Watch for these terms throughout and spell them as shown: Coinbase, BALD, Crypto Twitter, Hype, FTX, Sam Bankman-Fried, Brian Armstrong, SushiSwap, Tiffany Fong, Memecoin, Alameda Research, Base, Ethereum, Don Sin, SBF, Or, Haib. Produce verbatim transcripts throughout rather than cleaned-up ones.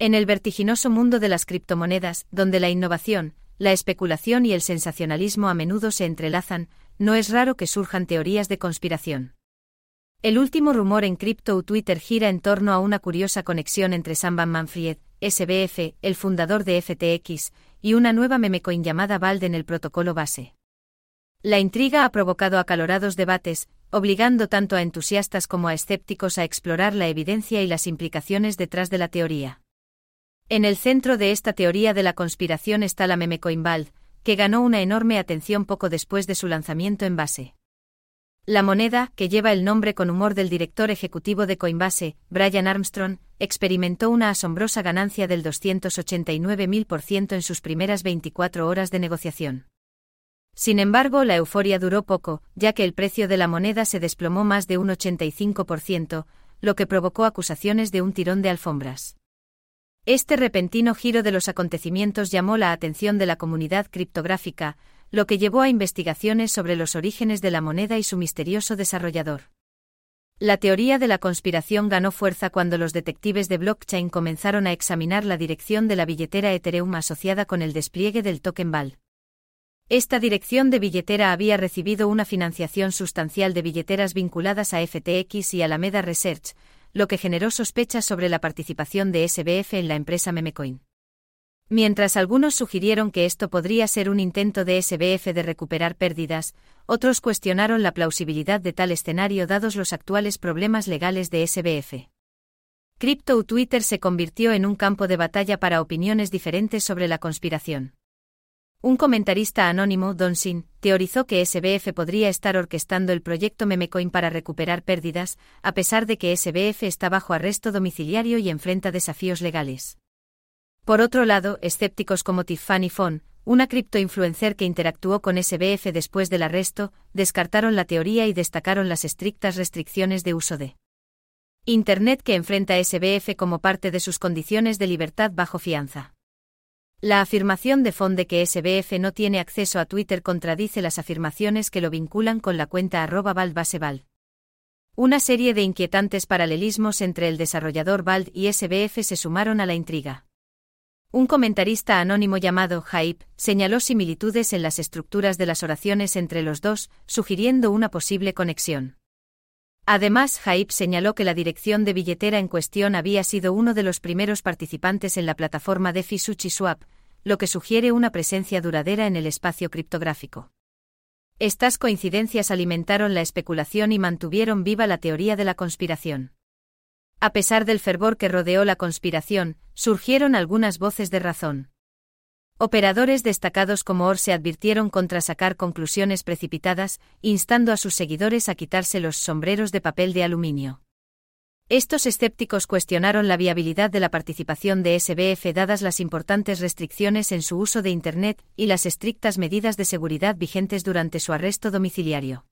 En el vertiginoso mundo de las criptomonedas, donde la innovación, la especulación y el sensacionalismo a menudo se entrelazan, no es raro que surjan teorías de conspiración. El último rumor en Crypto Twitter gira en torno a una curiosa conexión entre Sam Bankman-Fried, S B F, el fundador de F T X, y una nueva memecoin llamada B A L D en el protocolo Base. La intriga ha provocado acalorados debates, obligando tanto a entusiastas como a escépticos a explorar la evidencia y las implicaciones detrás de la teoría. En el centro de esta teoría de la conspiración está la memecoin B A L D, que ganó una enorme atención poco después de su lanzamiento en Base. La moneda, que lleva el nombre con humor del director ejecutivo de Coinbase, Brian Armstrong, experimentó una asombrosa ganancia del doscientos ochenta y nueve mil por ciento en sus primeras veinticuatro horas de negociación. Sin embargo, la euforia duró poco, ya que el precio de la moneda se desplomó más de un ochenta y cinco por ciento, lo que provocó acusaciones de un tirón de alfombras. Este repentino giro de los acontecimientos llamó la atención de la comunidad criptográfica, lo que llevó a investigaciones sobre los orígenes de la moneda y su misterioso desarrollador. La teoría de la conspiración ganó fuerza cuando los detectives de blockchain comenzaron a examinar la dirección de la billetera Ethereum asociada con el despliegue del token B A L D. Esta dirección de billetera había recibido una financiación sustancial de billeteras vinculadas a F T X y Alameda Research, lo que generó sospechas sobre la participación de S B F en la empresa Memecoin. Mientras algunos sugirieron que esto podría ser un intento de S B F de recuperar pérdidas, otros cuestionaron la plausibilidad de tal escenario dados los actuales problemas legales de S B F. Crypto Twitter se convirtió en un campo de batalla para opiniones diferentes sobre la conspiración. Un comentarista anónimo, Don Sin, teorizó que S B F podría estar orquestando el proyecto Memecoin para recuperar pérdidas, a pesar de que S B F está bajo arresto domiciliario y enfrenta desafíos legales. Por otro lado, escépticos como Tiffany Fong, una criptoinfluencer que interactuó con S B F después del arresto, descartaron la teoría y destacaron las estrictas restricciones de uso de Internet que enfrenta S B F como parte de sus condiciones de libertad bajo fianza. La afirmación de Fong de que S B F no tiene acceso a Twitter contradice las afirmaciones que lo vinculan con la cuenta arroba baldbasebald. Una serie de inquietantes paralelismos entre el desarrollador B A L D y S B F se sumaron a la intriga. Un comentarista anónimo llamado Haib señaló similitudes en las estructuras de las oraciones entre los dos, sugiriendo una posible conexión. Además, Hype señaló que la dirección de billetera en cuestión había sido uno de los primeros participantes en la plataforma de SushiSwap, lo que sugiere una presencia duradera en el espacio criptográfico. Estas coincidencias alimentaron la especulación y mantuvieron viva la teoría de la conspiración. A pesar del fervor que rodeó la conspiración, surgieron algunas voces de razón. Operadores destacados como Or se advirtieron contra sacar conclusiones precipitadas, instando a sus seguidores a quitarse los sombreros de papel de aluminio. Estos escépticos cuestionaron la viabilidad de la participación de S B F dadas las importantes restricciones en su uso de Internet y las estrictas medidas de seguridad vigentes durante su arresto domiciliario.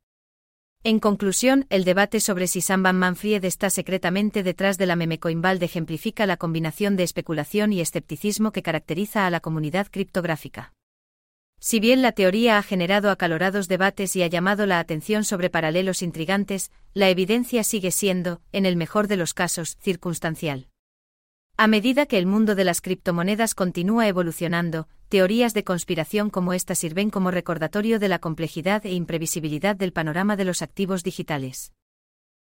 En conclusión, el debate sobre si Sam Bankman-Fried está secretamente detrás de la memecoin B A L D ejemplifica la combinación de especulación y escepticismo que caracteriza a la comunidad criptográfica. Si bien la teoría ha generado acalorados debates y ha llamado la atención sobre paralelos intrigantes, la evidencia sigue siendo, en el mejor de los casos, circunstancial. A medida que el mundo de las criptomonedas continúa evolucionando, teorías de conspiración como esta sirven como recordatorio de la complejidad e imprevisibilidad del panorama de los activos digitales.